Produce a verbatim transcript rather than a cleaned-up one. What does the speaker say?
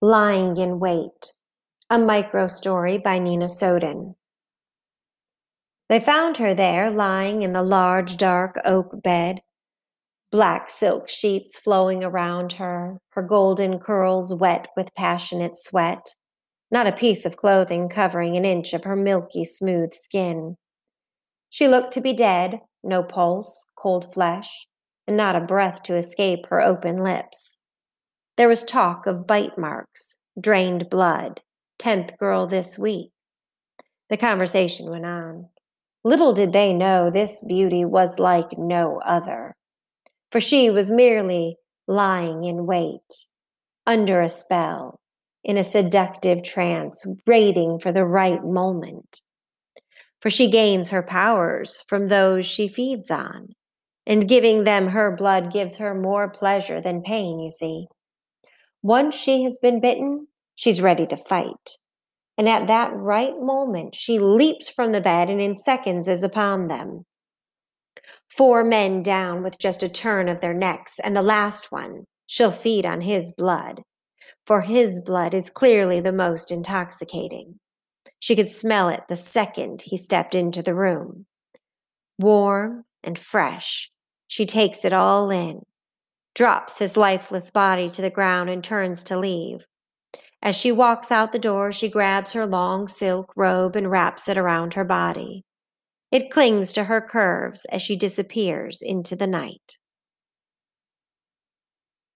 Lying in Wait, a micro-story by Nina Soden. They found her there, lying in the large, dark oak bed, black silk sheets flowing around her, her golden curls wet with passionate sweat, not a piece of clothing covering an inch of her milky, smooth skin. She looked to be dead, no pulse, cold flesh, and not a breath to escape her open lips. There was talk of bite marks, drained blood, tenth girl this week. The conversation went on. Little did they know this beauty was like no other, for she was merely lying in wait, under a spell, in a seductive trance, waiting for the right moment. For she gains her powers from those she feeds on, and giving them her blood gives her more pleasure than pain, you see. Once she has been bitten, she's ready to fight. And at that right moment, she leaps from the bed and in seconds is upon them. Four men down with just a turn of their necks, and the last one, she'll feed on his blood, for his blood is clearly the most intoxicating. She could smell it the second he stepped into the room. Warm and fresh, she takes it all in. Drops his lifeless body to the ground and turns to leave. As she walks out the door, she grabs her long silk robe and wraps it around her body. It clings to her curves as she disappears into the night.